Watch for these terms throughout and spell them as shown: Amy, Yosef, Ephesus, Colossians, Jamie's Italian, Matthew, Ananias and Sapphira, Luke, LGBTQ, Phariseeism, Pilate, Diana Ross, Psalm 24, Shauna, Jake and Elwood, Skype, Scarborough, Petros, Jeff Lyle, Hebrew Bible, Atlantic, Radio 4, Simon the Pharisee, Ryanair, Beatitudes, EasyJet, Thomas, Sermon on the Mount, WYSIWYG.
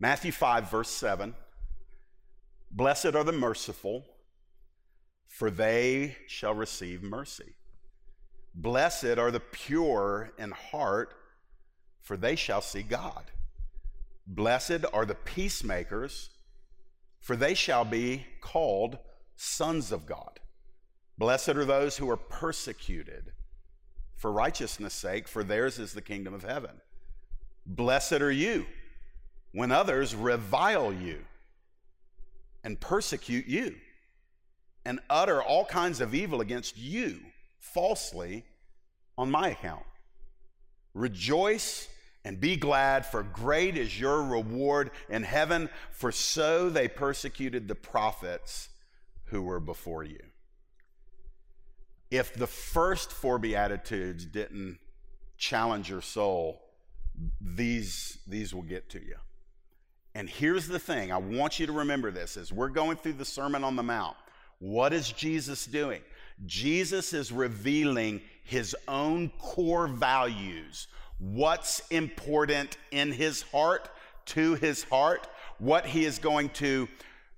Matthew 5, verse 7, "Blessed are the merciful, for they shall receive mercy. Blessed are the pure in heart, for they shall see God. Blessed are the peacemakers, for they shall be called sons of God. Blessed are those who are persecuted for righteousness' sake, for theirs is the kingdom of heaven. Blessed are you when others revile you and persecute you and utter all kinds of evil against you falsely on my account. Rejoice and be glad, for great is your reward in heaven, for so they persecuted the prophets who were before you." If the first four Beatitudes didn't challenge your soul, these will get to you. And here's the thing, I want you to remember this, as we're going through the Sermon on the Mount, what is Jesus doing? Jesus is revealing his own core values, what's important in his heart, to his heart, what he is going to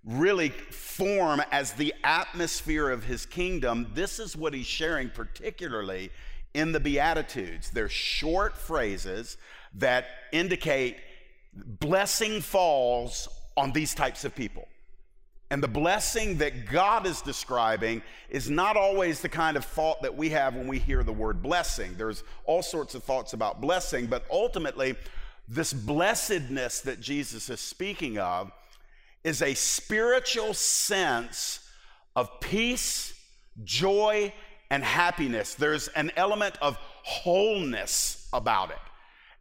really form as the atmosphere of his kingdom. This is what he's sharing particularly in the Beatitudes. They're short phrases that indicate blessing falls on these types of people. And the blessing that God is describing is not always the kind of thought that we have when we hear the word blessing. There's all sorts of thoughts about blessing, but ultimately, this blessedness that Jesus is speaking of is a spiritual sense of peace, joy, and happiness. There's an element of wholeness about it.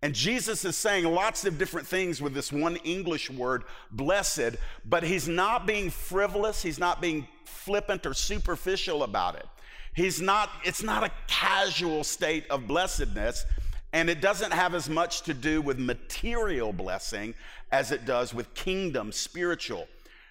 And Jesus is saying lots of different things with this one English word, blessed, but he's not being frivolous, he's not being flippant or superficial about it. It's not a casual state of blessedness, and it doesn't have as much to do with material blessing as it does with kingdom, spiritual.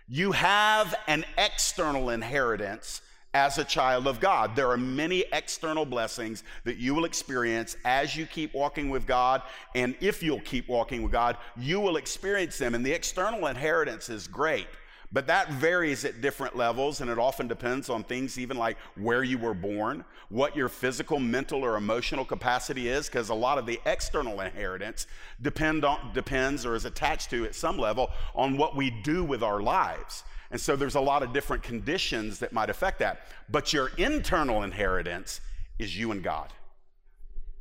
You have an external inheritance as a child of God. There are many external blessings that you will experience as you keep walking with God, and if you'll keep walking with God, you will experience them, and the external inheritance is great, but that varies at different levels, and it often depends on things even like where you were born, what your physical, mental, or emotional capacity is, because a lot of the external inheritance depends or is attached to at some level on what we do with our lives. And so there's a lot of different conditions that might affect that. But your internal inheritance is you and God.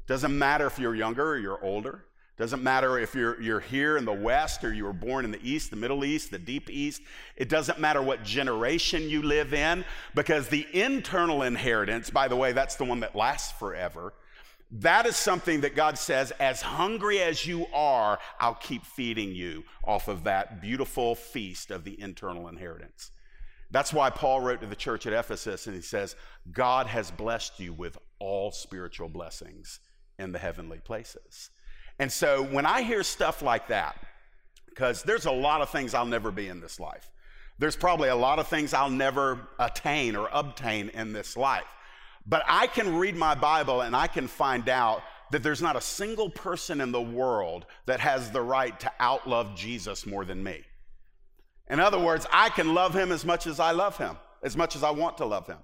Doesn't matter if you're younger or you're older. Doesn't matter if you're here in the West or you were born in the East, the Middle East, the Deep East. It doesn't matter what generation you live in, because the internal inheritance, by the way, that's the one that lasts forever. That is something that God says, as hungry as you are, I'll keep feeding you off of that beautiful feast of the internal inheritance. That's why Paul wrote to the church at Ephesus, and he says, God has blessed you with all spiritual blessings in the heavenly places. And so when I hear stuff like that, because there's a lot of things I'll never be in this life. There's probably a lot of things I'll never attain or obtain in this life. But I can read my Bible and I can find out that there's not a single person in the world that has the right to outlove Jesus more than me. In other words, I can love him as much as I love him, as much as I want to love him.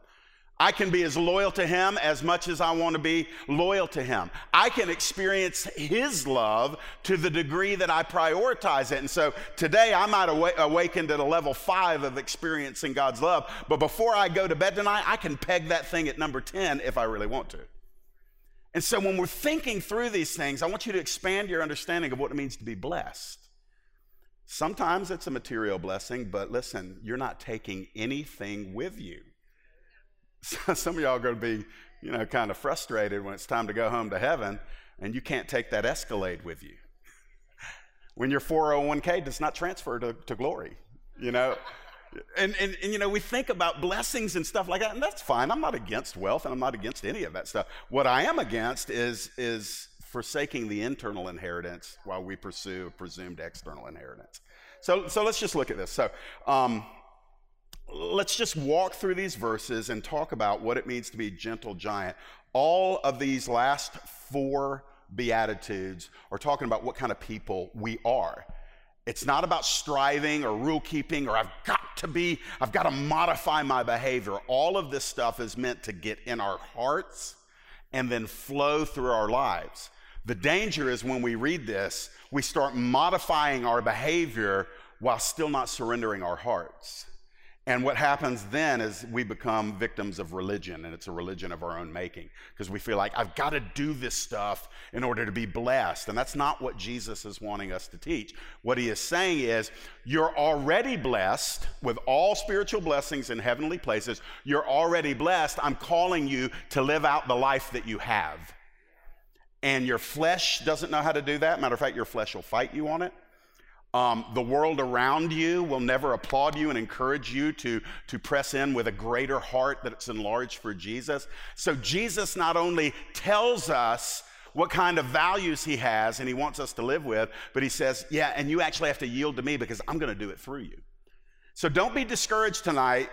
I can be as loyal to him as much as I want to be loyal to him. I can experience his love to the degree that I prioritize it. And so today I might awaken to the level 5 of experiencing God's love, but before I go to bed tonight, I can peg that thing at number 10 if I really want to. And so when we're thinking through these things, I want you to expand your understanding of what it means to be blessed. Sometimes it's a material blessing, but listen, you're not taking anything with you. Some of y'all are going to be, you know, kind of frustrated when it's time to go home to heaven and you can't take that Escalade with you. When your 401k does not transfer to glory, you know. And you know, we think about blessings and stuff like that, and that's fine. I'm not against wealth, and I'm not against any of that stuff. What I am against is forsaking the internal inheritance while we pursue a presumed external inheritance. So let's just look at this. Let's just walk through these verses and talk about what it means to be a gentle giant. All of these last 4 Beatitudes are talking about what kind of people we are. It's not about striving or rule keeping or I've got to modify my behavior. All of this stuff is meant to get in our hearts and then flow through our lives. The danger is when we read this, we start modifying our behavior while still not surrendering our hearts. And what happens then is we become victims of religion, and it's a religion of our own making, because we feel like, I've got to do this stuff in order to be blessed. And that's not what Jesus is wanting us to teach. What he is saying is, you're already blessed with all spiritual blessings in heavenly places. You're already blessed. I'm calling you to live out the life that you have. And your flesh doesn't know how to do that. Matter of fact, your flesh will fight you on it. The world around you will never applaud you and encourage you to press in with a greater heart that's enlarged for Jesus. So Jesus not only tells us what kind of values he has and he wants us to live with, but he says, yeah, and you actually have to yield to me because I'm going to do it through you. So don't be discouraged tonight.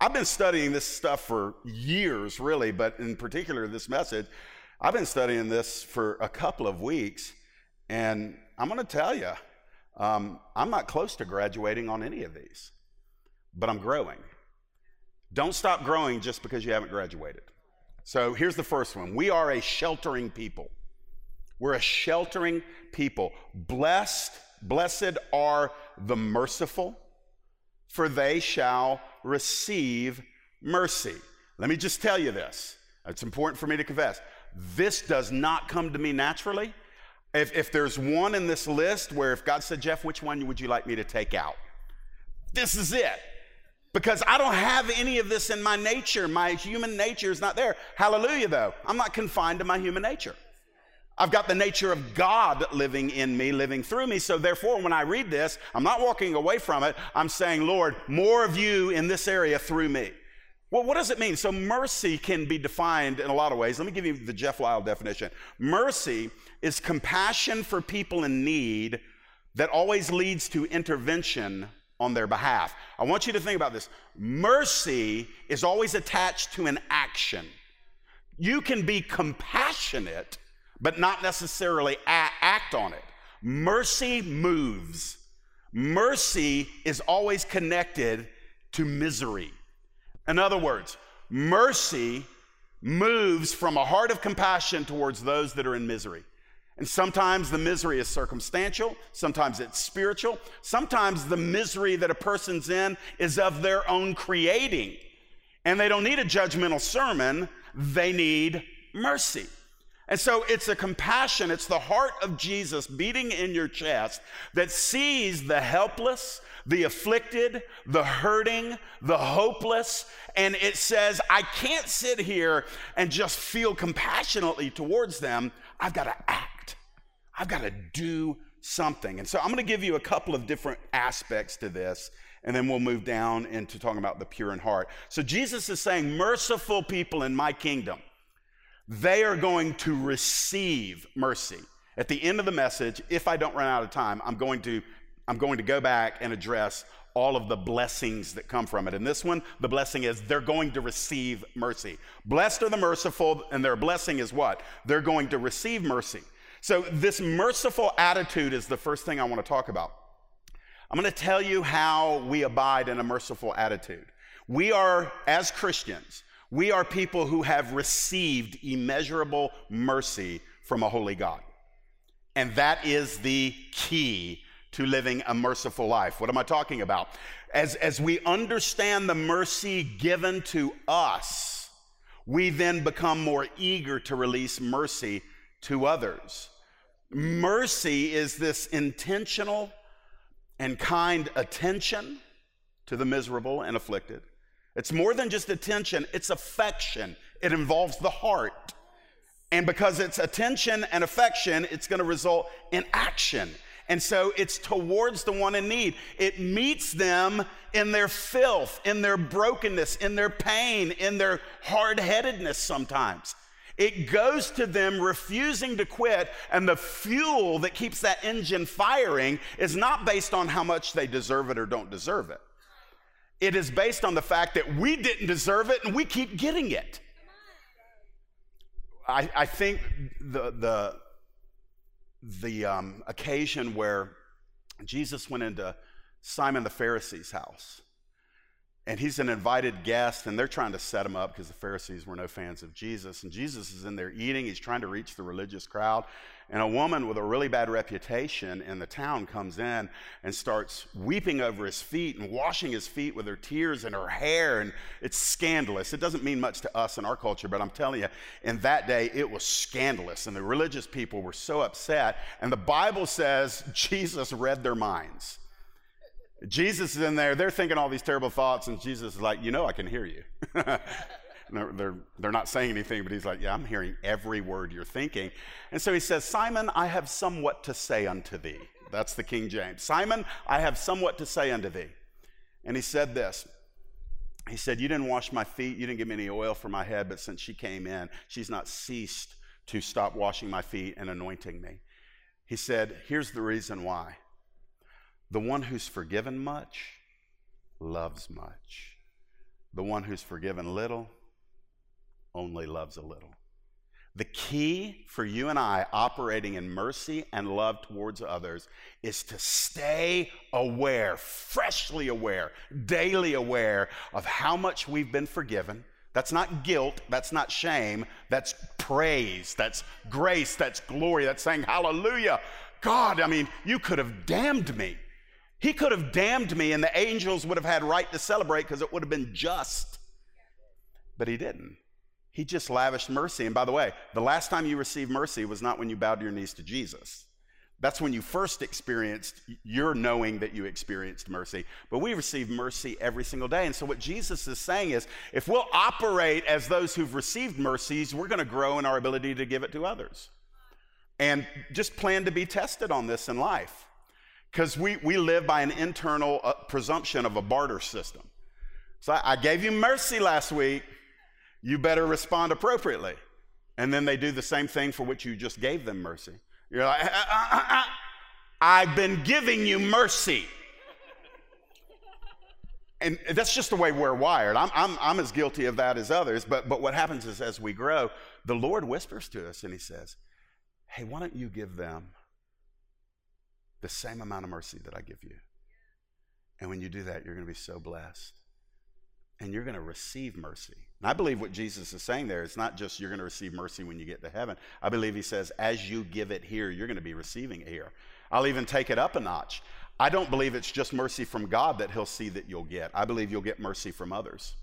I've been studying this stuff for years, really, but in particular this message, I've been studying this for a couple of weeks, and I'm going to tell you, I'm not close to graduating on any of these, but I'm growing. Don't stop growing just because you haven't graduated. So here's the first one. We are a sheltering people. We're a sheltering people. Blessed are the merciful, for they shall receive mercy. Let me just tell you this. It's important for me to confess. This does not come to me naturally. If there's one in this list where if God said, Jeff, which one would you like me to take out? This is it. Because I don't have any of this in my nature. My human nature is not there. Hallelujah, though. I'm not confined to my human nature. I've got the nature of God living in me, living through me. So therefore, when I read this, I'm not walking away from it. I'm saying, Lord, more of you in this area through me. Well, what does it mean? So mercy can be defined in a lot of ways. Let me give you the Jeff Lyle definition. Mercy is compassion for people in need that always leads to intervention on their behalf. I want you to think about this. Mercy is always attached to an action. You can be compassionate, but not necessarily act on it. Mercy moves. Mercy is always connected to misery. In other words, mercy moves from a heart of compassion towards those that are in misery. And sometimes the misery is circumstantial, sometimes it's spiritual, sometimes the misery that a person's in is of their own creating. And they don't need a judgmental sermon, they need mercy. And so it's a compassion, it's the heart of Jesus beating in your chest that sees the helpless, the afflicted, the hurting, the hopeless, and it says, I can't sit here and just feel compassionately towards them. I've got to act. I've got to do something. And so I'm going to give you a couple of different aspects to this, and then we'll move down into talking about the pure in heart. So Jesus is saying, merciful people in my kingdom, they are going to receive mercy. At the end of the message, if I don't run out of time, I'm going to go back and address all of the blessings that come from it. And this one, the blessing is they're going to receive mercy. Blessed are the merciful, and their blessing is what? They're going to receive mercy. So this merciful attitude is the first thing I want to talk about. I'm going to tell you how we abide in a merciful attitude. We are, as Christians, we are people who have received immeasurable mercy from a holy God. And that is the key to living a merciful life. What am I talking about? As we understand the mercy given to us, we then become more eager to release mercy to others. Mercy is this intentional and kind attention to the miserable and afflicted. It's more than just attention, it's affection. It involves the heart. And because it's attention and affection, it's going to result in action. And so it's towards the one in need. It meets them in their filth, in their brokenness, in their pain, in their hard-headedness sometimes. It goes to them refusing to quit, and the fuel that keeps that engine firing is not based on how much they deserve it or don't deserve it. It is based on the fact that we didn't deserve it and we keep getting it. I think the occasion where Jesus went into Simon the Pharisee's house, and he's an invited guest, and they're trying to set him up because the Pharisees were no fans of Jesus. And Jesus is in there eating. He's trying to reach the religious crowd, and a woman with a really bad reputation in the town comes in and starts weeping over his feet and washing his feet with her tears and her hair, and it's scandalous. It doesn't mean much to us in our culture, but I'm telling you, in that day, it was scandalous, and the religious people were so upset, and the Bible says Jesus read their minds. Jesus is in there, they're thinking all these terrible thoughts, and Jesus is like, you know, I can hear you. They're not saying anything, but he's like, yeah, I'm hearing every word you're thinking. And so he says, Simon, I have somewhat to say unto thee. That's the King James. Simon, I have somewhat to say unto thee. And he said this. He said, you didn't wash my feet, you didn't give me any oil for my head, but since she came in, she's not ceased to stop washing my feet and anointing me. He said, here's the reason why. The one who's forgiven much loves much. The one who's forgiven little only loves a little. The key for you and I operating in mercy and love towards others is to stay aware, freshly aware, daily aware of how much we've been forgiven. That's not guilt, that's not shame, that's praise, that's grace, that's glory, that's saying hallelujah. God, I mean, you could have damned me. He could have damned me, and the angels would have had right to celebrate because it would have been just. But he didn't. He just lavished mercy. And by the way, the last time you received mercy was not when you bowed your knees to Jesus. That's when you first experienced your knowing that you experienced mercy. But we receive mercy every single day. And so what Jesus is saying is, if we'll operate as those who've received mercies, we're going to grow in our ability to give it to others. And just plan to be tested on this in life. Because we live by an internal presumption of a barter system. So I gave you mercy last week. You better respond appropriately. And then they do the same thing for which you just gave them mercy. You're like, I've been giving you mercy. And that's just the way we're wired. I'm as guilty of that as others. But what happens is as we grow, the Lord whispers to us and he says, hey, why don't you give them the same amount of mercy that I give you? And when you do that, you're going to be so blessed. And you're going to receive mercy. And I believe what Jesus is saying there, it's not just you're going to receive mercy when you get to heaven. I believe he says, as you give it here, you're going to be receiving it here. I'll even take it up a notch. I don't believe it's just mercy from God that he'll see that you'll get. I believe you'll get mercy from others.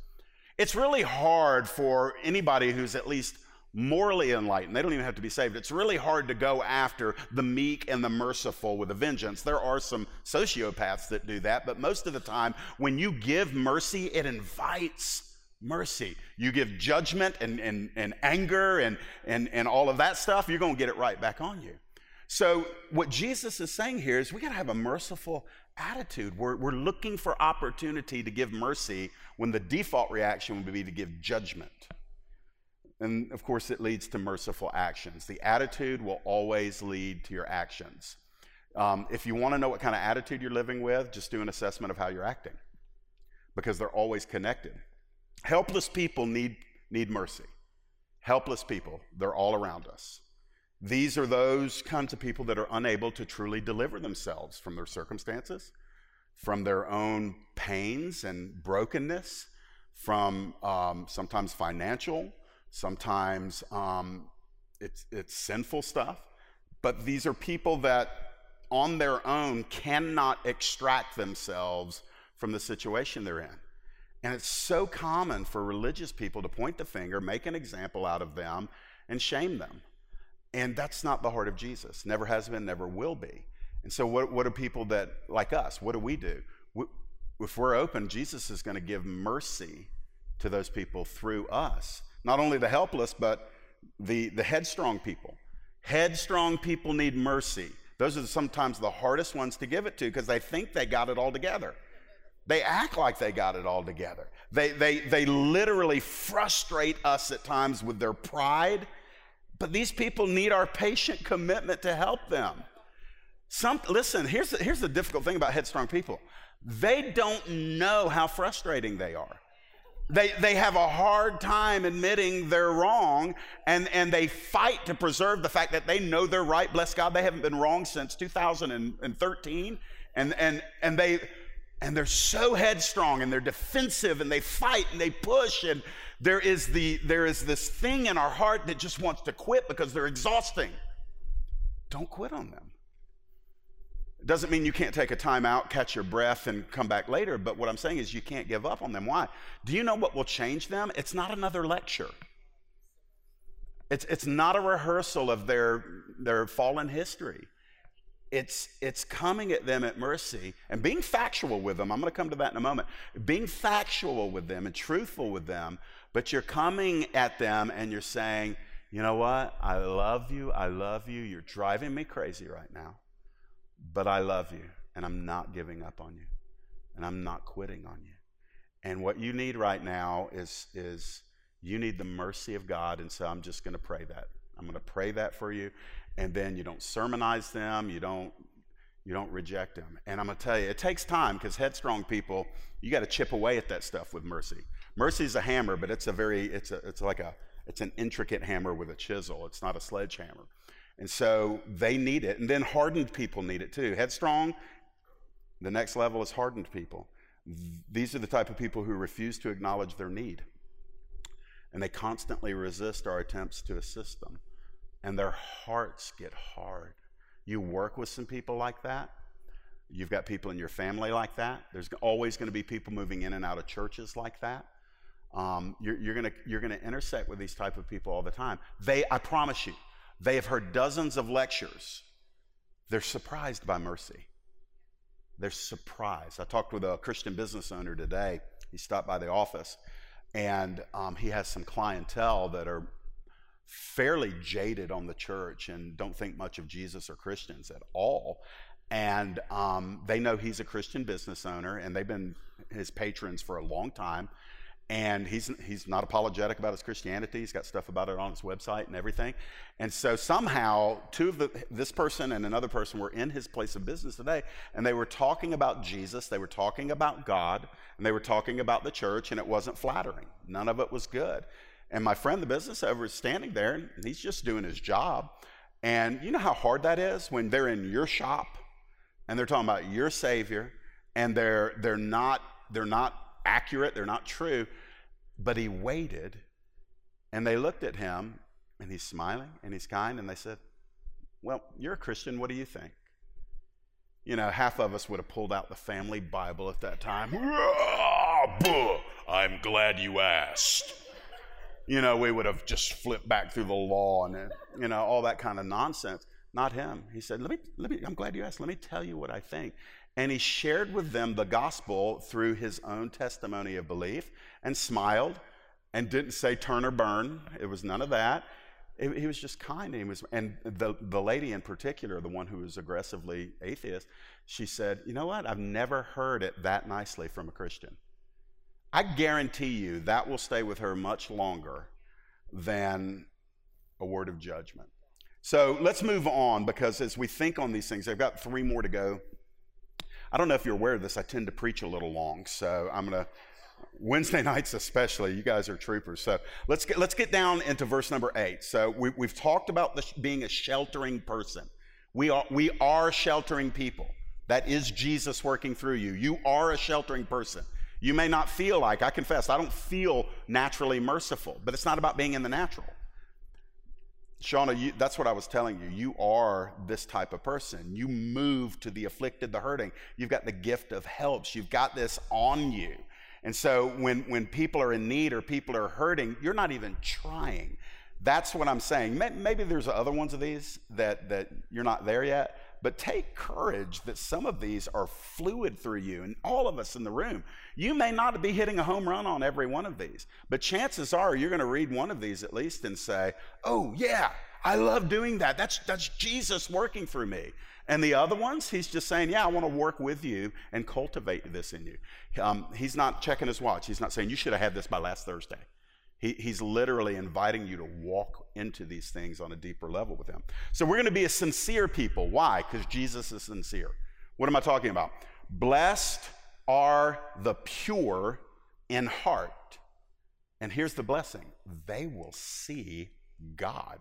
It's really hard for anybody who's at least morally enlightened. They don't even have to be saved. It's really hard to go after the meek and the merciful with a vengeance. There are some sociopaths that do that, but most of the time, when you give mercy, it invites mercy. You give judgment and anger and all of that stuff, you're going to get it right back on you. So what Jesus is saying here is we got to have a merciful attitude. We're looking for opportunity to give mercy when the default reaction would be to give judgment. And, of course, it leads to merciful actions. The attitude will always lead to your actions. If you want to know what kind of attitude you're living with, just do an assessment of how you're acting because they're always connected. Helpless people need mercy. Helpless people, they're all around us. These are those kinds of people that are unable to truly deliver themselves from their circumstances, from their own pains and brokenness, from sometimes financial. Sometimes it's sinful stuff, but these are people that on their own cannot extract themselves from the situation they're in. And it's so common for religious people to point the finger, make an example out of them, and shame them. And that's not the heart of Jesus. Never has been, never will be. And so what are people that, like us, what do? If we're open, Jesus is going to give mercy to those people through us. Not only the helpless, but the headstrong people. Headstrong people need mercy. Those are sometimes the hardest ones to give it to because they think they got it all together. They act like they got it all together. They literally frustrate us at times with their pride, but these people need our patient commitment to help them. Listen, here's the difficult thing about headstrong people. They don't know how frustrating they are. They have a hard time admitting they're wrong, and they fight to preserve the fact that they know they're right. Bless God, they haven't been wrong since 2013, And they're so headstrong, and they're defensive, and they fight, and they push, and there is this thing in our heart that just wants to quit because they're exhausting. Don't quit on them. It doesn't mean you can't take a time out, catch your breath, and come back later, but what I'm saying is you can't give up on them. Why? Do you know what will change them? It's not another lecture. It's not a rehearsal of their fallen history. It's coming at them at mercy and being factual with them. I'm going to come to that in a moment. Being factual with them and truthful with them, but you're coming at them and you're saying, you know what? I love you. I love you. You're driving me crazy right now, but I love you, and I'm not giving up on you, and I'm not quitting on you. And what you need right now is you need the mercy of God, and so I'm just going to pray that. I'm going to pray that for you. And then you don't sermonize them, you don't reject them. And I'm gonna tell you, it takes time, because headstrong people, you gotta chip away at that stuff with mercy. Mercy's a hammer, but it's an intricate hammer with a chisel. It's not a sledgehammer. And so they need it, and then hardened people need it too. Headstrong, the next level is hardened people. These are the type of people who refuse to acknowledge their need, and they constantly resist our attempts to assist them. And their hearts get hard. You work with some people like that. You've got people in your family like that. There's always going to be people moving in and out of churches like that. You're going to intersect with these type of people all the time. I promise you, they have heard dozens of lectures. They're surprised by mercy. They're surprised. I talked with a Christian business owner today. He stopped by the office, and he has some clientele that are fairly jaded on the church and don't think much of Jesus or Christians at all. And they know he's a Christian business owner, and they've been his patrons for a long time. And he's not apologetic about his Christianity. He's got stuff about it on his website and everything. And so somehow this person and another person were in his place of business today, and they were talking about Jesus, they were talking about God, and they were talking about the church, and it wasn't flattering. None of it was good. And my friend, the business owner, is standing there, and he's just doing his job. And you know how hard that is when they're in your shop, and they're talking about your Savior, and they're not accurate, they're not true. But he waited, and they looked at him, and he's smiling, and he's kind, and they said, "Well, you're a Christian. What do you think?" You know, half of us would have pulled out the family Bible at that time. I'm glad you asked. You know, we would have just flipped back through the law and, you know, all that kind of nonsense. Not him. He said, I'm glad you asked. Let me tell you what I think. And he shared with them the gospel through his own testimony of belief, and smiled, and didn't say turn or burn. It was none of that. He was just kind. And the lady in particular, the one who was aggressively atheist, she said, you know what? I've never heard it that nicely from a Christian. I guarantee you that will stay with her much longer than a word of judgment. So let's move on, because as we think on these things, I've got 3 more to go. I don't know if you're aware of this. I tend to preach a little long, so I'm going to, Wednesday nights especially, you guys are troopers. So let's get down into verse number 8. So we've talked about being a sheltering person. We are sheltering people. That is Jesus working through you. You are a sheltering person. You may not feel like, I confess, I don't feel naturally merciful, but it's not about being in the natural. Shauna, that's what I was telling you. You are this type of person. You move to the afflicted, the hurting. You've got the gift of helps. You've got this on you. And so when people are in need or people are hurting, you're not even trying. That's what I'm saying. Maybe there's other ones of these that you're not there yet, but take courage that some of these are fluid through you, and all of us in the room. You may not be hitting a home run on every one of these, but chances are you're going to read one of these at least and say, oh yeah, I love doing that. That's Jesus working through me. And the other ones, he's just saying, yeah, I want to work with you and cultivate this in you. He's not checking his watch. He's not saying you should have had this by last Thursday. He's literally inviting you to walk into these things on a deeper level with him. So we're going to be a sincere people. Why? Because Jesus is sincere. What am I talking about? Blessed are the pure in heart. And here's the blessing. They will see God.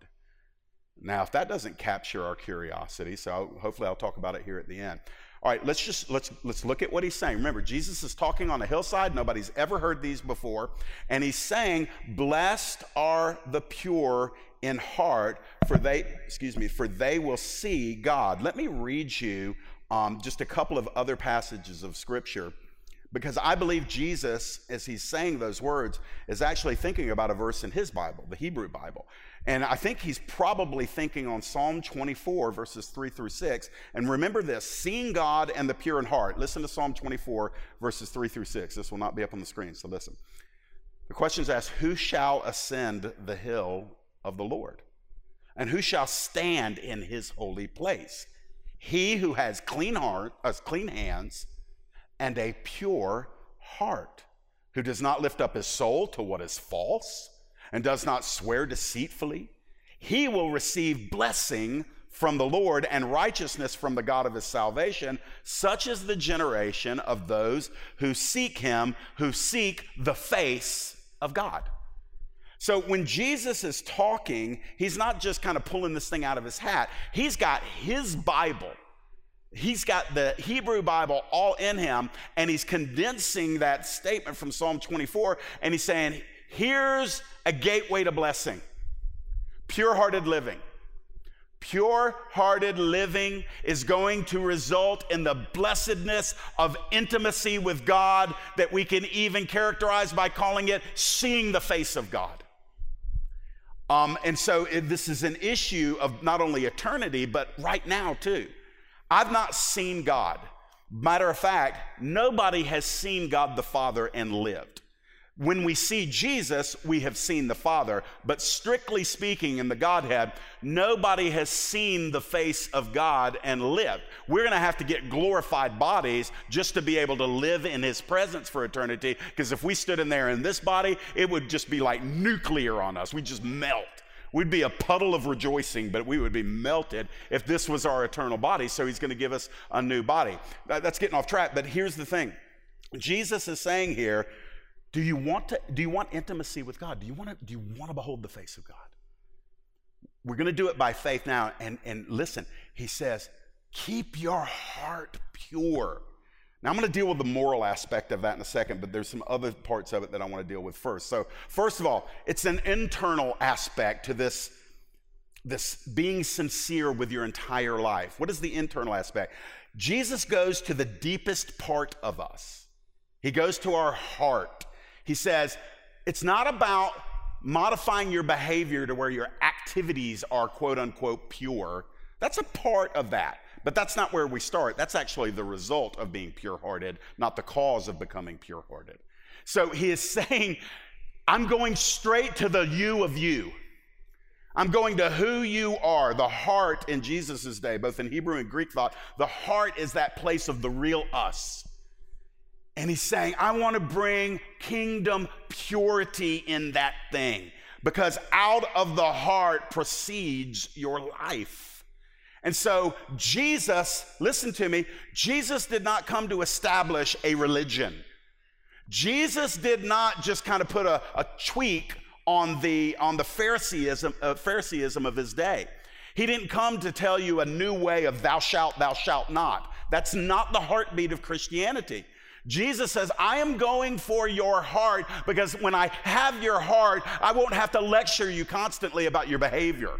Now, if that doesn't capture our curiosity, so hopefully I'll talk about it here at the end. All right, let's look at what he's saying. Remember, Jesus is talking on a hillside. Nobody's ever heard these before. And he's saying, blessed are the pure in heart, for they will see God. Let me read you just a couple of other passages of Scripture, because I believe Jesus, as he's saying those words, is actually thinking about a verse in his Bible, the Hebrew Bible. And I think he's probably thinking on Psalm 24, verses 3 through 6. And remember this, seeing God and the pure in heart. Listen to Psalm 24, verses 3 through 6. This will not be up on the screen, so listen. The question is asked, who shall ascend the hill of the Lord? And who shall stand in his holy place? He who has clean hands and a pure heart, who does not lift up his soul to what is false and does not swear deceitfully. He will receive blessing from the Lord and righteousness from the God of his salvation. Such is the generation of those who seek him, who seek the face of God. So when Jesus is talking, he's not just kind of pulling this thing out of his hat. He's got his Bible. He's got the Hebrew Bible all in him, and he's condensing that statement from Psalm 24, and he's saying, here's a gateway to blessing. Pure-hearted living. Pure-hearted living is going to result in the blessedness of intimacy with God that we can even characterize by calling it seeing the face of God. And so this is an issue of not only eternity, but right now too. I've not seen God. Matter of fact, nobody has seen God the Father and lived. When we see Jesus, we have seen the Father, but strictly speaking in the Godhead, nobody has seen the face of God and lived. We're going to have to get glorified bodies just to be able to live in his presence for eternity, because if we stood in there in this body, it would just be like nuclear on us. We'd just melt. We'd be a puddle of rejoicing, but we would be melted if this was our eternal body, so he's going to give us a new body. That's getting off track, but here's the thing. Jesus is saying here, do you want intimacy with God? Do you want to behold the face of God? We're going to do it by faith now. And listen, he says, keep your heart pure. Now, I'm going to deal with the moral aspect of that in a second, but there's some other parts of it that I want to deal with first. So first of all, it's an internal aspect to this being sincere with your entire life. What is the internal aspect? Jesus goes to the deepest part of us. He goes to our heart. He says, it's not about modifying your behavior to where your activities are quote unquote pure. That's a part of that, but that's not where we start. That's actually the result of being pure-hearted, not the cause of becoming pure-hearted. So he is saying, I'm going straight to the you of you. I'm going to who you are, the heart in Jesus's day, both in Hebrew and Greek thought. The heart is that place of the real us. And he's saying, I want to bring kingdom purity in that thing, because out of the heart proceeds your life. And so Jesus, listen to me, Jesus did not come to establish a religion. Jesus did not just kind of put a tweak on the Phariseeism of his day. He didn't come to tell you a new way of thou shalt not. That's not the heartbeat of Christianity. Jesus says, I am going for your heart, because when I have your heart, I won't have to lecture you constantly about your behavior.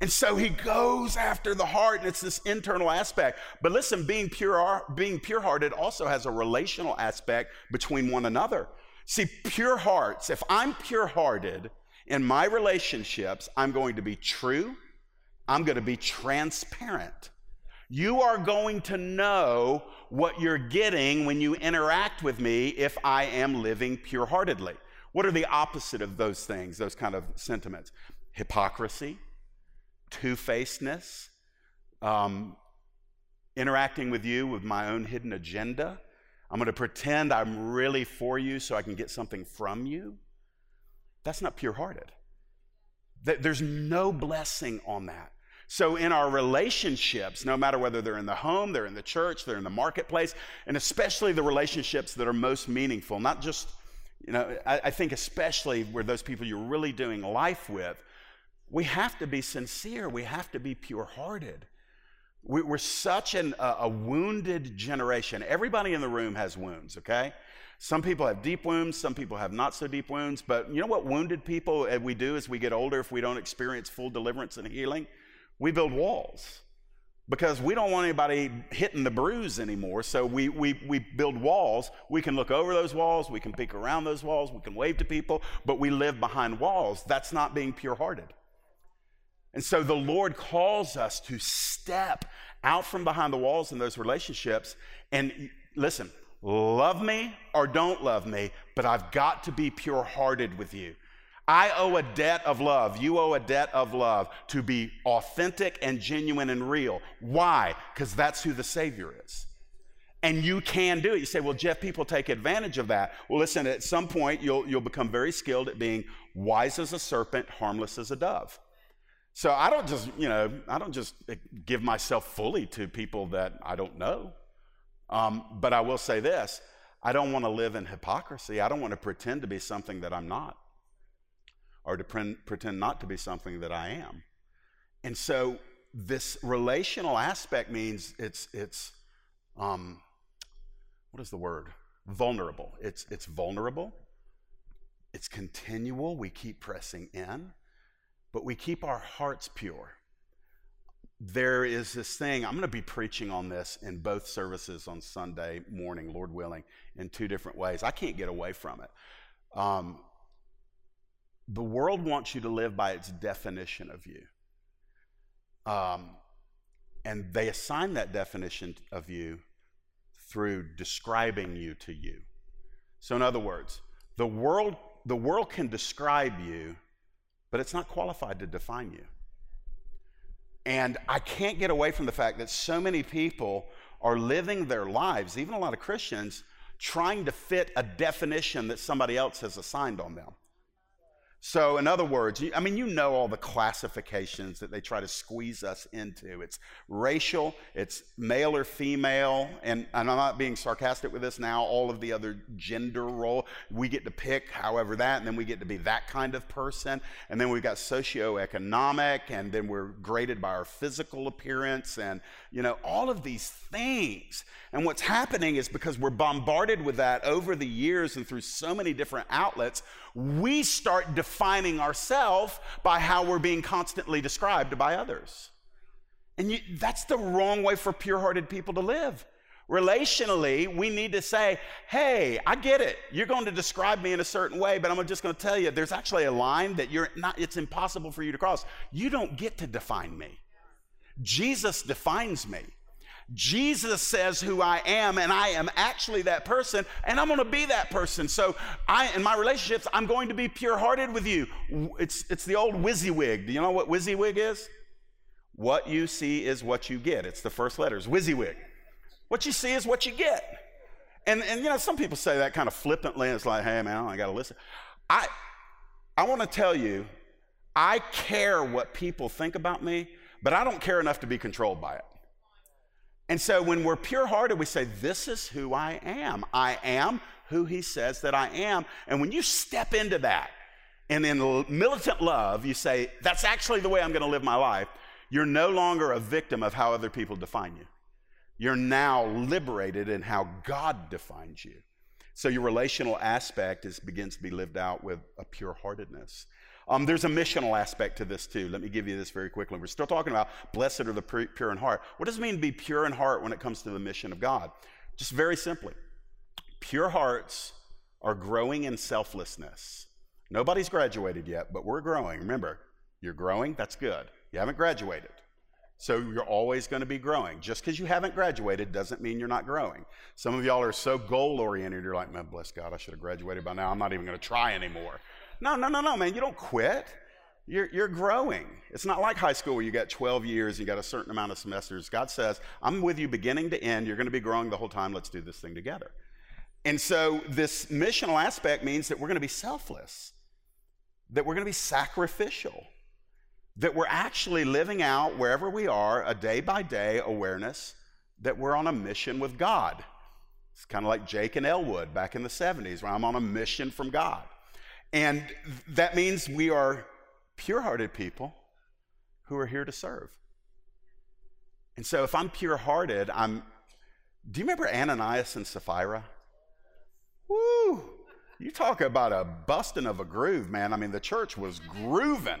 And so he goes after the heart, and it's this internal aspect. But listen, being pure-hearted also has a relational aspect between one another. See, pure hearts, if I'm pure-hearted in my relationships, I'm going to be true, I'm going to be transparent. You are going to know what you're getting when you interact with me if I am living pure-heartedly. What are the opposite of those things, those kind of sentiments? Hypocrisy, two-facedness, interacting with you with my own hidden agenda. I'm going to pretend I'm really for you so I can get something from you. That's not pure-hearted. There's no blessing on that. So in our relationships, no matter whether they're in the home, they're in the church, they're in the marketplace, and especially the relationships that are most meaningful, not just, you know, I think especially where those people you're really doing life with, we have to be sincere. We have to be pure-hearted. We're such a wounded generation. Everybody in the room has wounds, okay? Some people have deep wounds, some people have not so deep wounds, but you know what wounded people we do as we get older if we don't experience full deliverance and healing? We build walls because we don't want anybody hitting the bruise anymore, so we build walls. We can look over those walls, we can peek around those walls, we can wave to people, but we live behind walls. That's not being pure-hearted. And so the Lord calls us to step out from behind the walls in those relationships and listen, love me or don't love me, but I've got to be pure-hearted with you. I owe a debt of love. You owe a debt of love to be authentic and genuine and real. Why? Because that's who the Savior is. And you can do it. You say, well, Jeff, people take advantage of that. Well, listen, at some point, you'll become very skilled at being wise as a serpent, harmless as a dove. So I don't just, I don't just give myself fully to people that I don't know. But I will say this, I don't want to live in hypocrisy. I don't want to pretend to be something that I'm not or to pretend not to be something that I am. And so this relational aspect means it's what is the word? Vulnerable. It's vulnerable. It's continual. We keep pressing in. But we keep our hearts pure. There is this thing, I'm going to be preaching on this in both services on Sunday morning, Lord willing, in two different ways. I can't get away from it. The world wants you to live by its definition of you. And they assign that definition of you through describing you to you. So in other words, the world can describe you, but it's not qualified to define you. And I can't get away from the fact that so many people are living their lives, even a lot of Christians, trying to fit a definition that somebody else has assigned on them. So in other words, you know all the classifications that they try to squeeze us into. It's racial, it's male or female, and I'm not being sarcastic with this now, all of the other gender role, we get to pick however that, and then we get to be that kind of person, and then we've got socioeconomic, and then we're graded by our physical appearance, and all of these things. And what's happening is because we're bombarded with that over the years and through so many different outlets, we start defining ourselves by how we're being constantly described by others. And that's the wrong way for pure-hearted people to live. Relationally, we need to say, hey, I get it. You're going to describe me in a certain way, but I'm just going to tell you there's actually a line that it's impossible for you to cross. You don't get to define me. Jesus defines me. Jesus says who I am, and I am actually that person, and I'm going to be that person. So in my relationships, I'm going to be pure-hearted with you. It's the old WYSIWYG. Do you know what WYSIWYG is? What you see is what you get. It's the first letters, WYSIWYG. What you see is what you get. And some people say that kind of flippantly, and it's like, hey, man, I got to listen. I want to tell you, I care what people think about me, but I don't care enough to be controlled by it. And so when we're pure-hearted, we say, this is who I am. I am who he says that I am. And when you step into that, and in militant love, you say, that's actually the way I'm going to live my life, you're no longer a victim of how other people define you. You're now liberated in how God defines you. So your relational aspect begins to be lived out with a pure-heartedness. There's a missional aspect to this, too. Let me give you this very quickly. We're still talking about blessed are the pure in heart. What does it mean to be pure in heart when it comes to the mission of God? Just very simply, pure hearts are growing in selflessness. Nobody's graduated yet, but we're growing. Remember, you're growing, that's good. You haven't graduated, so you're always going to be growing. Just because you haven't graduated doesn't mean you're not growing. Some of y'all are so goal-oriented, you're like, man, bless God, I should have graduated by now. I'm not even going to try anymore. No, man, you don't quit. You're growing. It's not like high school where you got 12 years, you got a certain amount of semesters. God says, I'm with you beginning to end. You're going to be growing the whole time. Let's do this thing together. And so this missional aspect means that we're going to be selfless, that we're going to be sacrificial, that we're actually living out wherever we are a day-by-day awareness that we're on a mission with God. It's kind of like Jake and Elwood back in the 70s, where I'm on a mission from God. And that means we are pure-hearted people who are here to serve. And so if I'm pure-hearted, do you remember Ananias and Sapphira? Woo! You talk about a busting of a groove, man. I mean, the church was grooving.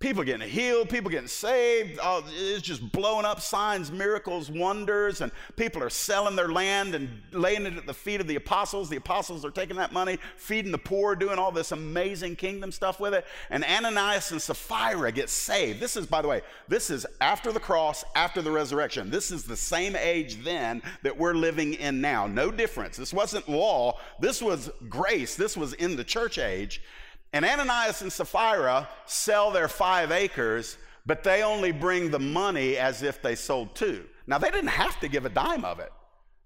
People getting healed, people getting saved. Oh, it's just blowing up, signs, miracles, wonders, and people are selling their land and laying it at the feet of the apostles. The apostles are taking that money, feeding the poor, doing all this amazing kingdom stuff with it. And Ananias and Sapphira get saved. This is, by the way, this is after the cross, after the resurrection. This is the same age then that we're living in now. No difference. This wasn't law. This was grace. This was in the church age. And Ananias and Sapphira sell their 5 acres, but they only bring the money as if they sold 2. Now, they didn't have to give a dime of it.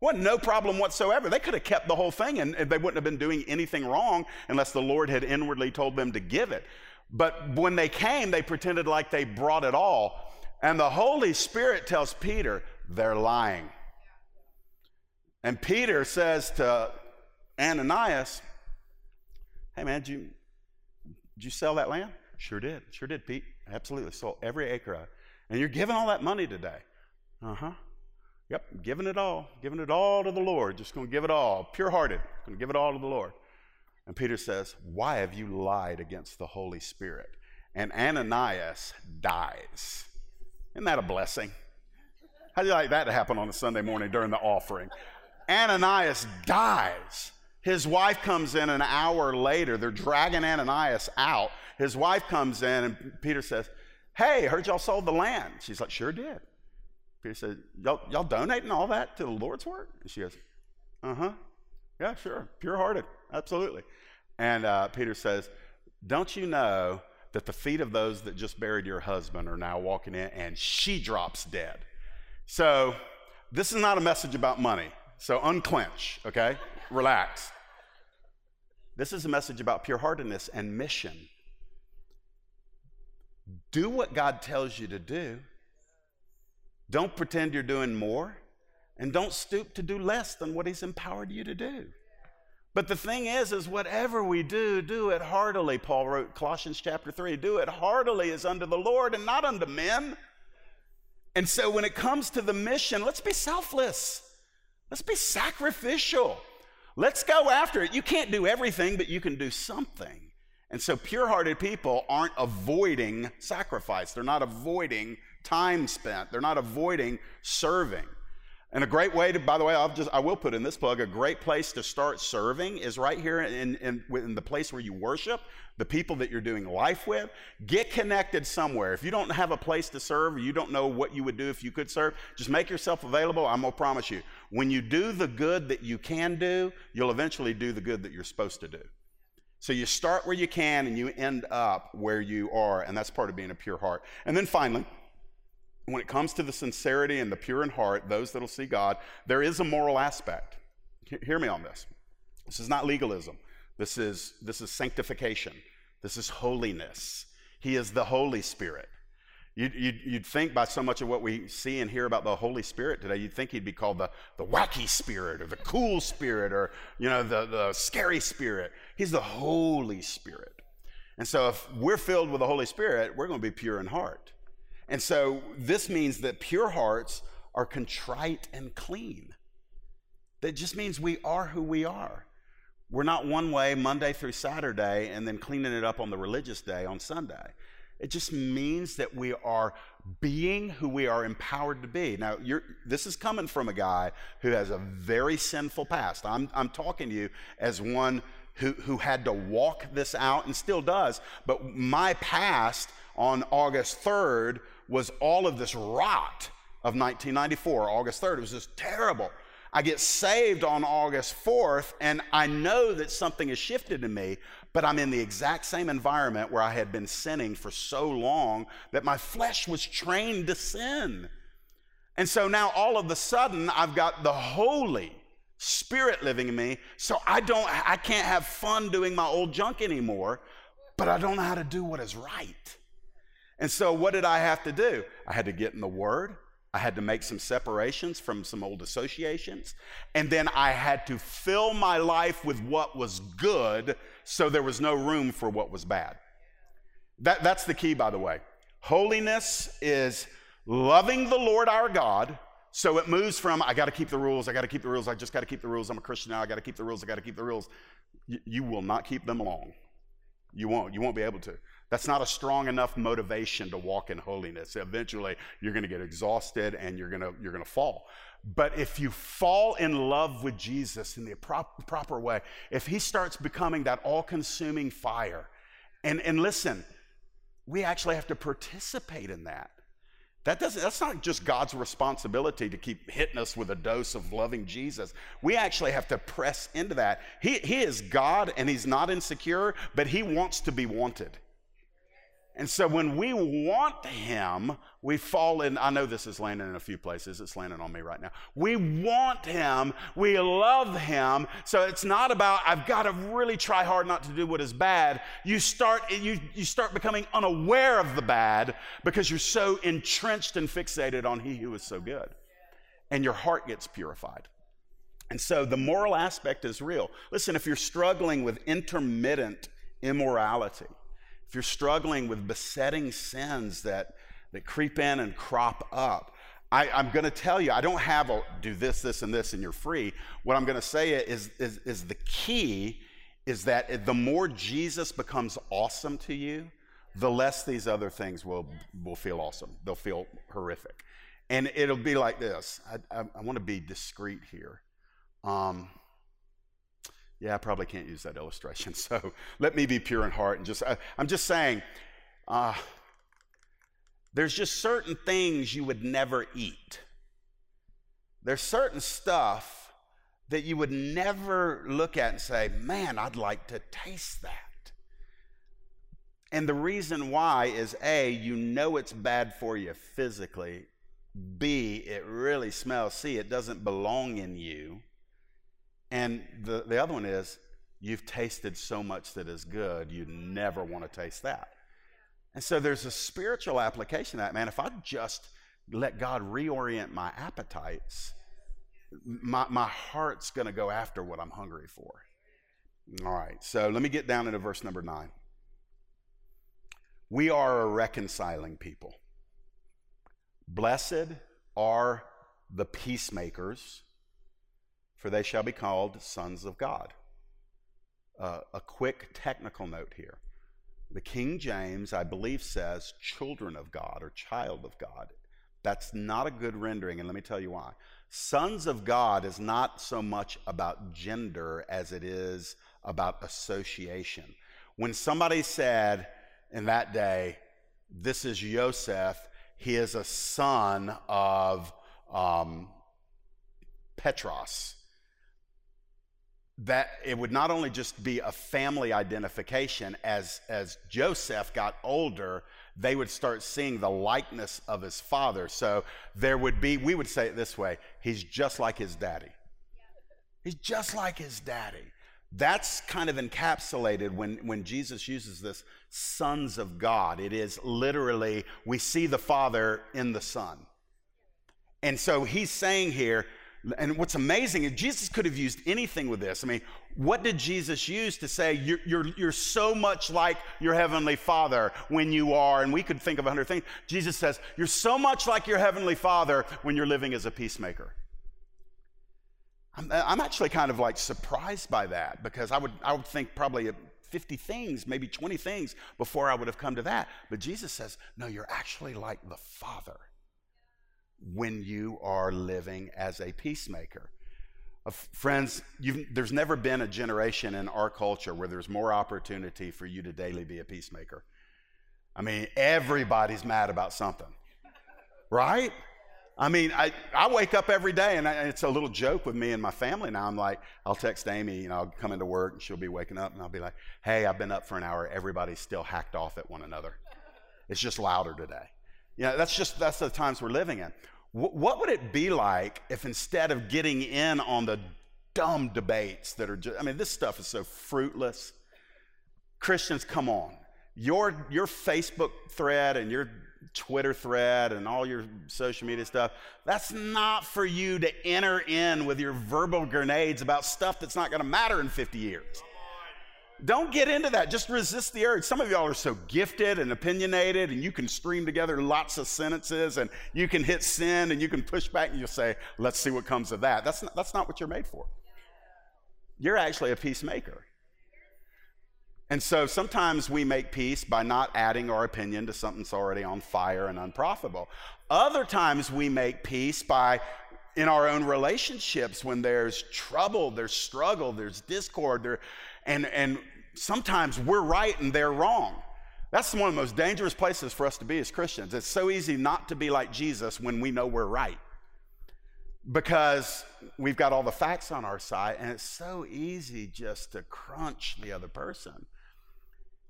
Wasn't no problem whatsoever. They could have kept the whole thing, and they wouldn't have been doing anything wrong unless the Lord had inwardly told them to give it. But when they came, they pretended like they brought it all. And the Holy Spirit tells Peter, they're lying. And Peter says to Ananias, hey, man, did you sell that land? Sure did, Pete. Absolutely, sold every acre of it. And you're giving all that money today. Uh-huh. Yep, giving it all to the Lord. Just going to give it all, pure-hearted. Going to give it all to the Lord. And Peter says, why have you lied against the Holy Spirit? And Ananias dies. Isn't that a blessing? How do you like that to happen on a Sunday morning during the offering? Ananias dies. His wife comes in an hour later. They're dragging Ananias out. His wife comes in, and Peter says, hey, heard y'all sold the land. She's like, sure did. Peter says, y'all donating all that to the Lord's work? And she goes, uh-huh. Yeah, sure. Pure-hearted. Absolutely. And Peter says, don't you know that the feet of those that just buried your husband are now walking in? And she drops dead. So this is not a message about money. So unclench, okay? Relax. This is a message about pure-heartedness and mission. Do what God tells you to do. Don't pretend you're doing more, and don't stoop to do less than what he's empowered you to do. But the thing is whatever we do, do it heartily. Paul wrote Colossians chapter 3, do it heartily as unto the Lord and not unto men. And so when it comes to the mission, let's be selfless. Let's be sacrificial. Let's go after it. You can't do everything, but you can do something. And so pure-hearted people aren't avoiding sacrifice. They're not avoiding time spent. They're not avoiding serving. And a great way to, by the way, I will put in this plug, a great place to start serving is right here in the place where you worship, the people that you're doing life with. Get connected somewhere. If you don't have a place to serve, or you don't know what you would do if you could serve, just make yourself available. I'm going to promise you, when you do the good that you can do, you'll eventually do the good that you're supposed to do. So you start where you can, and you end up where you are, and that's part of being a pure heart. And then finally, when it comes to the sincerity and the pure in heart, those that will see God, there is a moral aspect. Hear me on this. This is not legalism. This is sanctification. This is holiness. He is the Holy Spirit. You'd think by so much of what we see and hear about the Holy Spirit today, you'd think he'd be called the wacky spirit or the cool spirit or, you know, the scary spirit. He's the Holy Spirit. And so if we're filled with the Holy Spirit, we're going to be pure in heart. And so this means that pure hearts are contrite and clean. That just means we are who we are. We're not one way Monday through Saturday and then cleaning it up on the religious day on Sunday. It just means that we are being who we are empowered to be. Now, this is coming from a guy who has a very sinful past. I'm talking to you as one who had to walk this out and still does, but my past on August 3rd was all of this rot of 1994. August 3rd, it was just terrible. I get saved on August 4th, and I know that something has shifted in me, but I'm in the exact same environment where I had been sinning for so long that my flesh was trained to sin. And so now all of a sudden, I've got the Holy Spirit living in me, so I can't have fun doing my old junk anymore, but I don't know how to do what is right. And so what did I have to do? I had to get in the Word. I had to make some separations from some old associations. And then I had to fill my life with what was good so there was no room for what was bad. That's the key, by the way. Holiness is loving the Lord our God. So it moves from, I got to keep the rules, I got to keep the rules, I just got to keep the rules, I'm a Christian now, I got to keep the rules, I got to keep the rules. You will not keep them long. You won't be able to. That's not a strong enough motivation to walk in holiness. Eventually, you're going to get exhausted and you're going to fall. But if you fall in love with Jesus in the proper way, if he starts becoming that all-consuming fire, and listen, we actually have to participate in that. That's not just God's responsibility to keep hitting us with a dose of loving Jesus. We actually have to press into that. He is God and he's not insecure, but he wants to be wanted. And so when we want him, we fall in. I know this is landing in a few places. It's landing on me right now. We want him. We love him. So it's not about, I've got to really try hard not to do what is bad. You start becoming unaware of the bad because you're so entrenched and fixated on he who is so good. And your heart gets purified. And so the moral aspect is real. Listen, if you're struggling with intermittent immorality, if you're struggling with besetting sins that creep in and crop up, I'm going to tell you, I don't have a do this, this, and this, and you're free. What I'm going to say is the key is that the more Jesus becomes awesome to you, the less these other things will feel awesome. They'll feel horrific. And it'll be like this. I want to be discreet here. Yeah, I probably can't use that illustration. So let me be pure in heart and just, I'm just saying, there's just certain things you would never eat. There's certain stuff that you would never look at and say, man, I'd like to taste that. And the reason why is A, you know it's bad for you physically. B, it really smells. C, it doesn't belong in you. And the other one is, you've tasted so much that is good, you never want to taste that. And so there's a spiritual application of that, man. If I just let God reorient my appetites, my heart's going to go after what I'm hungry for. All right, so let me get down into verse number 9. We are a reconciling people. Blessed are the peacemakers, for they shall be called sons of God. A quick technical note here. The King James, I believe, says children of God or child of God. That's not a good rendering, and let me tell you why. Sons of God is not so much about gender as it is about association. When somebody said in that day, this is Yosef, he is a son of Petros, that it would not only just be a family identification. As Joseph got older, they would start seeing the likeness of his father. So there would be, we would say it this way, he's just like his daddy. He's just like his daddy. That's kind of encapsulated when Jesus uses this, sons of God. It is literally, we see the Father in the Son. And so he's saying here, and what's amazing is Jesus could have used anything with this. I mean, what did Jesus use to say you're so much like your heavenly Father when you are? And we could think of 100 things. Jesus says you're so much like your heavenly Father when you're living as a peacemaker. I'm actually kind of like surprised by that, because I would think probably 50 things, maybe 20 things before I would have come to that. But Jesus says, no, you're actually like the Father when you are living as a peacemaker. Friends, there's never been a generation in our culture where there's more opportunity for you to daily be a peacemaker. I mean, everybody's mad about something, right? I mean, I wake up every day, and it's a little joke with me and my family now. I'm like, I'll text Amy, and I'll come into work, and she'll be waking up, and I'll be like, hey, I've been up for an hour. Everybody's still hacked off at one another. It's just louder today. You know, that's the times we're living in. What would it be like if instead of getting in on the dumb debates that are just, I mean, this stuff is so fruitless. Christians, come on. Your Facebook thread and your Twitter thread and all your social media stuff, that's not for you to enter in with your verbal grenades about stuff that's not going to matter in 50 years. Don't get into that. Just resist the urge. Some of y'all are so gifted and opinionated, and you can stream together lots of sentences, and you can hit sin, and you can push back, and you'll say, let's see what comes of that. That's not what you're made for. You're actually a peacemaker. And so sometimes we make peace by not adding our opinion to something that's already on fire and unprofitable. Other times we make peace by, in our own relationships, when there's trouble, there's struggle, there's discord, and sometimes we're right and they're wrong. That's one of the most dangerous places for us to be as Christians. It's so easy not to be like Jesus when we know we're right, because we've got all the facts on our side, and it's so easy just to crunch the other person.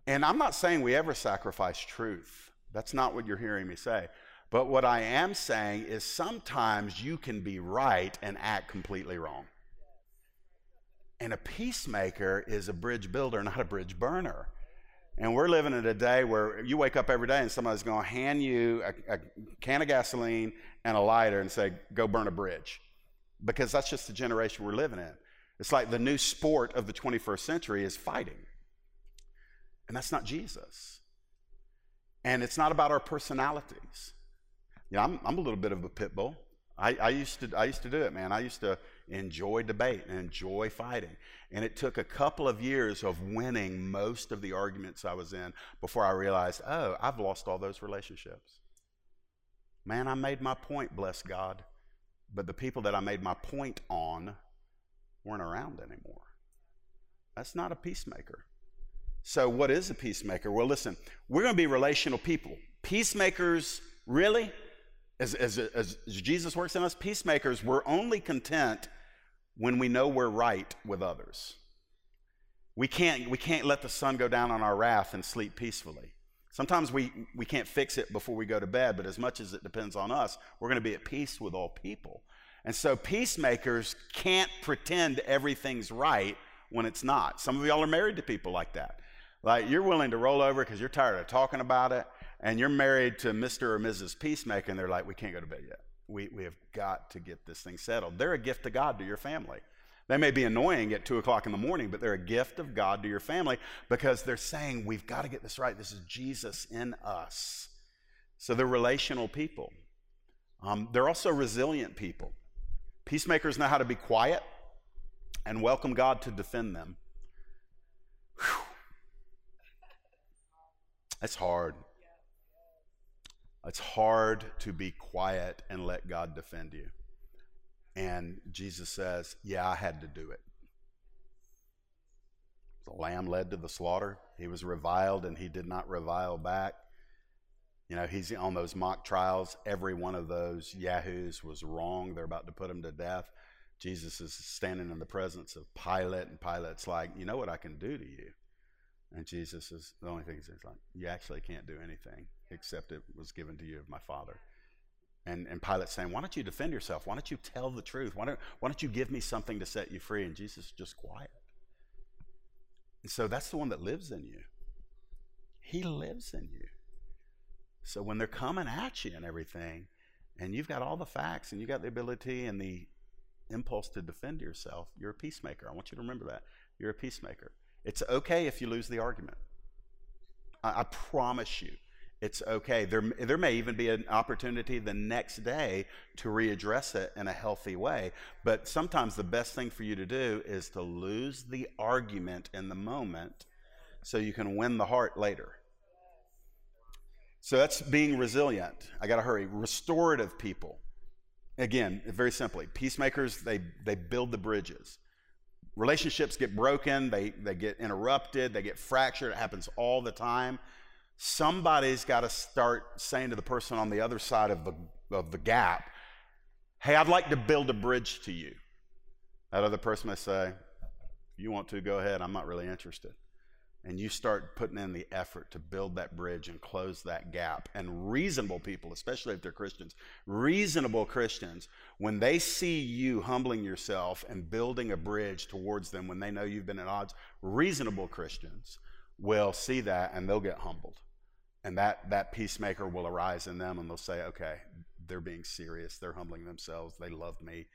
And I'm not saying we ever sacrifice truth. That's not what you're hearing me say. But what I am saying is sometimes you can be right and act completely wrong. And a peacemaker is a bridge builder, not a bridge burner. And we're living in a day where you wake up every day and somebody's going to hand you a can of gasoline and a lighter and say, go burn a bridge. Because that's just the generation we're living in. It's like the new sport of the 21st century is fighting. And that's not Jesus. And it's not about our personalities. You know, I'm a little bit of a pit bull. I used to do it, man. I used to enjoy debate and enjoy fighting. And it took a couple of years of winning most of the arguments I was in before I realized, oh, I've lost all those relationships. Man, I made my point, bless God. But the people that I made my point on weren't around anymore. That's not a peacemaker. So what is a peacemaker? Well, listen, we're going to be relational people. Peacemakers, really? As Jesus works in us, peacemakers, we're only content when we know we're right with others. We can't let the sun go down on our wrath and sleep peacefully. Sometimes we can't fix it before we go to bed, but as much as it depends on us, we're going to be at peace with all people. And so peacemakers can't pretend everything's right when it's not. Some of y'all are married to people like that. Like, you're willing to roll over because you're tired of talking about it, and you're married to Mr. or Mrs. Peacemaker, and they're like, we can't go to bed yet. We have got to get this thing settled. They're a gift of God to your family. They may be annoying at 2 o'clock in the morning, but they're a gift of God to your family because they're saying, we've got to get this right. This is Jesus in us. So they're relational people. They're also resilient people. Peacemakers know how to be quiet and welcome God to defend them. Whew. That's hard. It's hard to be quiet and let God defend you. And Jesus says, yeah, I had to do it. The lamb led to the slaughter. He was reviled and he did not revile back. You know, he's on those mock trials. Every one of those yahoos was wrong. They're about to put him to death. Jesus is standing in the presence of Pilate, and Pilate's like, you know what I can do to you? And Jesus is, the only thing he's like, you actually can't do anything except it was given to you of my Father. And Pilate's saying, why don't you defend yourself? Why don't you tell the truth? Why don't you give me something to set you free? And Jesus is just quiet. And so that's the one that lives in you. He lives in you. So when they're coming at you and everything, and you've got all the facts, and you've got the ability and the impulse to defend yourself, you're a peacemaker. I want you to remember that. You're a peacemaker. It's okay if you lose the argument. I promise you, it's okay. There may even be an opportunity the next day to readdress it in a healthy way, but sometimes the best thing for you to do is to lose the argument in the moment so you can win the heart later. So that's being resilient. I gotta hurry. Restorative people. Again, very simply, peacemakers, they build the bridges. Relationships get broken, they get interrupted, they get fractured. It happens all the time. Somebody's got to start saying to the person on the other side of the gap, hey, I'd like to build a bridge to you. That other person may say, if you want to, go ahead, I'm not really interested. And you start putting in the effort to build that bridge and close that gap. And reasonable people, especially if they're Christians, reasonable Christians, when they see you humbling yourself and building a bridge towards them when they know you've been at odds, reasonable Christians will see that and they'll get humbled. And that peacemaker will arise in them and they'll say, okay, they're being serious, they're humbling themselves, they love me,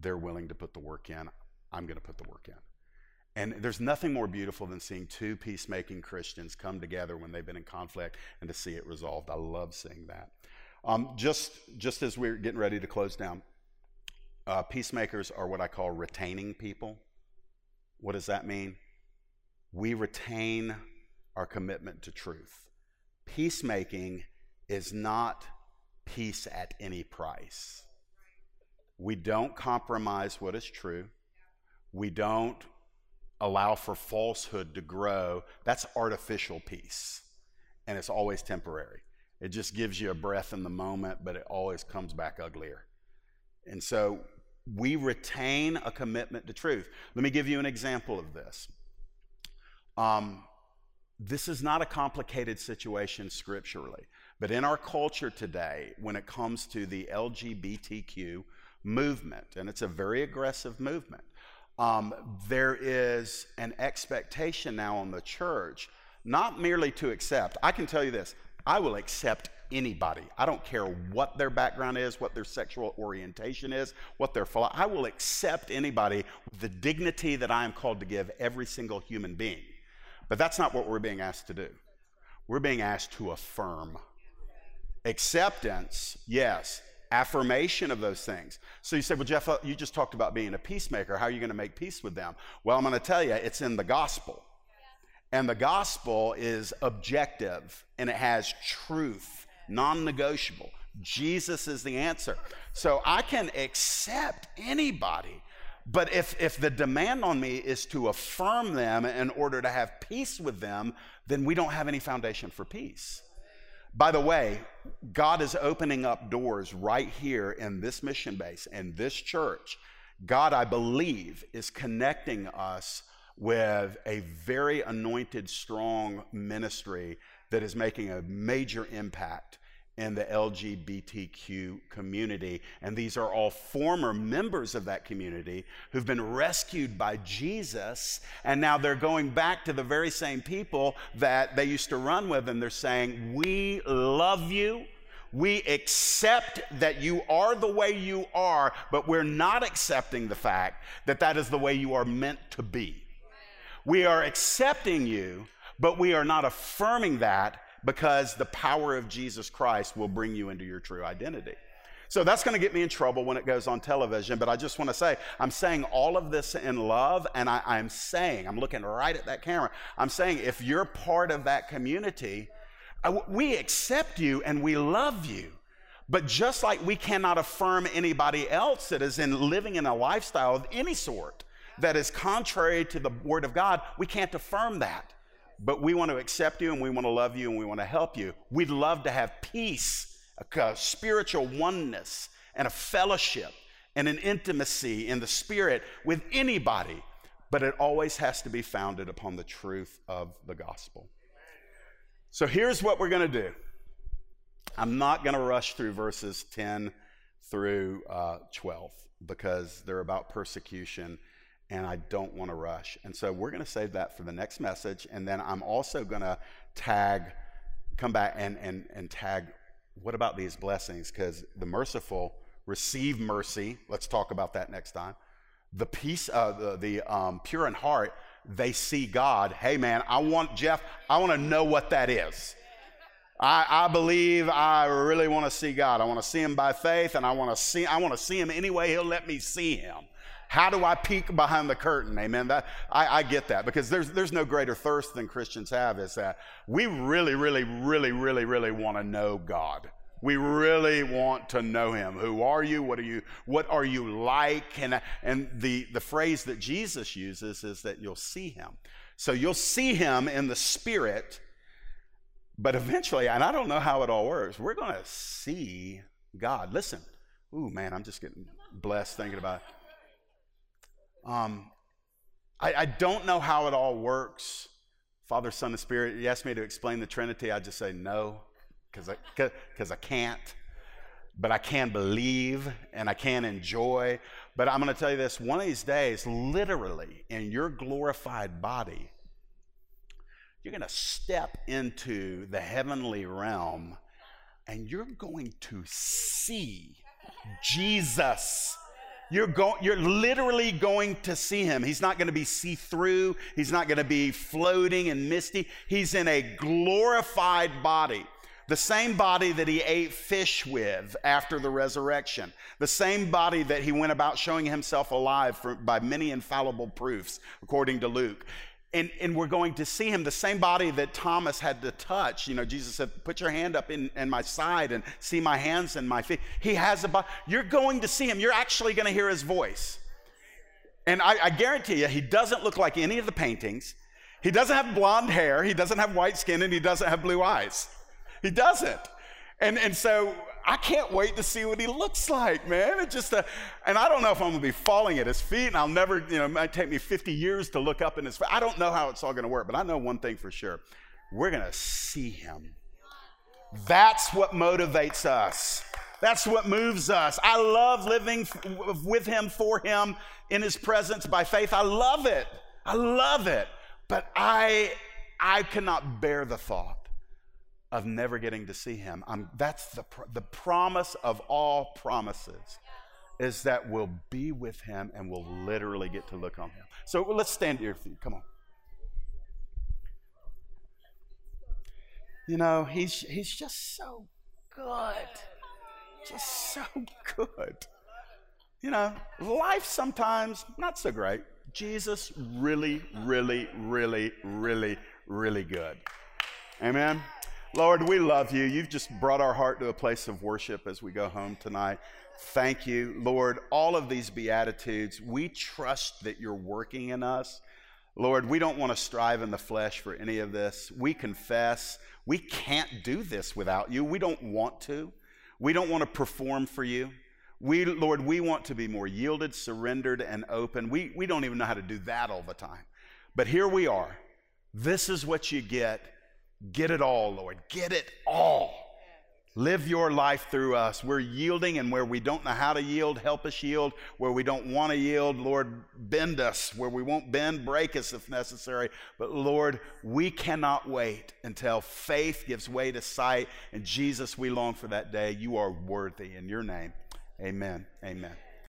they're willing to put the work in, I'm going to put the work in. And there's nothing more beautiful than seeing two peacemaking Christians come together when they've been in conflict and to see it resolved. I love seeing that. Just as we're getting ready to close down, peacemakers are what I call retaining people. What does that mean? We retain our commitment to truth. Peacemaking is not peace at any price. We don't compromise what is true. We don't allow for falsehood to grow. That's artificial peace, and it's always temporary. It just gives you a breath in the moment, but it always comes back uglier. And so we retain a commitment to truth. Let me give you an example of this. This is not a complicated situation scripturally, but in our culture today, when it comes to the LGBTQ movement, and it's a very aggressive movement, there is an expectation now on the church, not merely to accept. I can tell you this, I will accept anybody. I don't care what their background is, what their sexual orientation is, what their philosophy. I will accept anybody with the dignity that I am called to give every single human being. But that's not what we're being asked to do. We're being asked to affirm. Acceptance, yes. Affirmation of those things. So you say, well, Jeff, you just talked about being a peacemaker. How are you going to make peace with them? Well, I'm going to tell you, it's in the gospel. And the gospel is objective, and it has truth, non-negotiable. Jesus is the answer. So I can accept anybody, but if the demand on me is to affirm them in order to have peace with them, then we don't have any foundation for peace. By the way, God is opening up doors right here in this mission base and this church. God, I believe, is connecting us with a very anointed, strong ministry that is making a major impact in the LGBTQ community. And these are all former members of that community who've been rescued by Jesus, and now they're going back to the very same people that they used to run with, and they're saying, we love you. We accept that you are the way you are, but we're not accepting the fact that that is the way you are meant to be. We are accepting you, but we are not affirming that, because the power of Jesus Christ will bring you into your true identity. So that's going to get me in trouble when it goes on television, but I just want to say, I'm saying all of this in love, and I'm saying, I'm looking right at that camera, I'm saying if you're part of that community, we accept you and we love you. But just like we cannot affirm anybody else that is living in a lifestyle of any sort that is contrary to the Word of God, we can't affirm that. But we want to accept you, and we want to love you, and we want to help you. We'd love to have peace, a spiritual oneness, and a fellowship, and an intimacy in the Spirit with anybody. But it always has to be founded upon the truth of the gospel. So here's what we're going to do. I'm not going to rush through verses 10 through 12, because they're about persecution, and I don't want to rush. And so we're going to save that for the next message. And then I'm also going to tag, come back and tag, what about these blessings? Because the merciful receive mercy. Let's talk about that next time. The peace, the pure in heart, they see God. Hey, man, I want to know what that is. I believe I really want to see God. I want to see him by faith, and I want to see him anyway he'll let me see him. How do I peek behind the curtain? Amen. I get that, because there's no greater thirst than Christians have, is that we really, really, really, really, really want to know God. We really want to know him. Who are you? What are you like? And the phrase that Jesus uses is that you'll see him. So you'll see him in the Spirit, but eventually, and I don't know how it all works, we're going to see God. Listen. Ooh, man, I'm just getting blessed thinking about it. I don't know how it all works. Father, Son, and Spirit. You asked me to explain the Trinity. I just say no, because I can't. But I can believe, and I can enjoy. But I'm going to tell you this. One of these days, literally, in your glorified body, you're going to step into the heavenly realm, and you're going to see Jesus. You're literally going to see him. He's not going to be see-through. He's not going to be floating and misty. He's in a glorified body. The same body that he ate fish with after the resurrection. The same body that he went about showing himself alive by many infallible proofs, according to Luke. And we're going to see him, the same body that Thomas had to touch. You know, Jesus said, put your hand up in my side and see my hands and my feet. He has a body. You're going to see him. You're actually going to hear his voice. And I guarantee you, he doesn't look like any of the paintings. He doesn't have blonde hair. He doesn't have white skin, and he doesn't have blue eyes. He doesn't. And so I can't wait to see what he looks like, man. It's just and I don't know if I'm going to be falling at his feet, and I'll never, you know, it might take me 50 years to look up in his face. I don't know how it's all going to work, but I know one thing for sure. We're going to see him. That's what motivates us. That's what moves us. I love living with him, for him, in his presence, by faith. I love it. I love it. But I cannot bear the thought of never getting to see him. That's the promise of all promises, is that we'll be with him and we'll literally get to look on him. So let's stand to your feet. Come on. You know, he's just so good. Just so good. You know, life sometimes not so great. Jesus really, really, really, really, really good. Amen. Lord, we love you. You've just brought our heart to a place of worship as we go home tonight. Thank you, Lord. All of these Beatitudes, we trust that you're working in us. Lord, we don't want to strive in the flesh for any of this. We confess we can't do this without you. We don't want to. We don't want to perform for you. Lord, we want to be more yielded, surrendered, and open. We don't even know how to do that all the time. But here we are. This is what you get. Get it all, Lord. Get it all. Live your life through us. We're yielding, and where we don't know how to yield, help us yield. Where we don't want to yield, Lord, bend us. Where we won't bend, break us if necessary. But Lord, we cannot wait until faith gives way to sight. And Jesus, we long for that day. You are worthy. In your name, amen. Amen.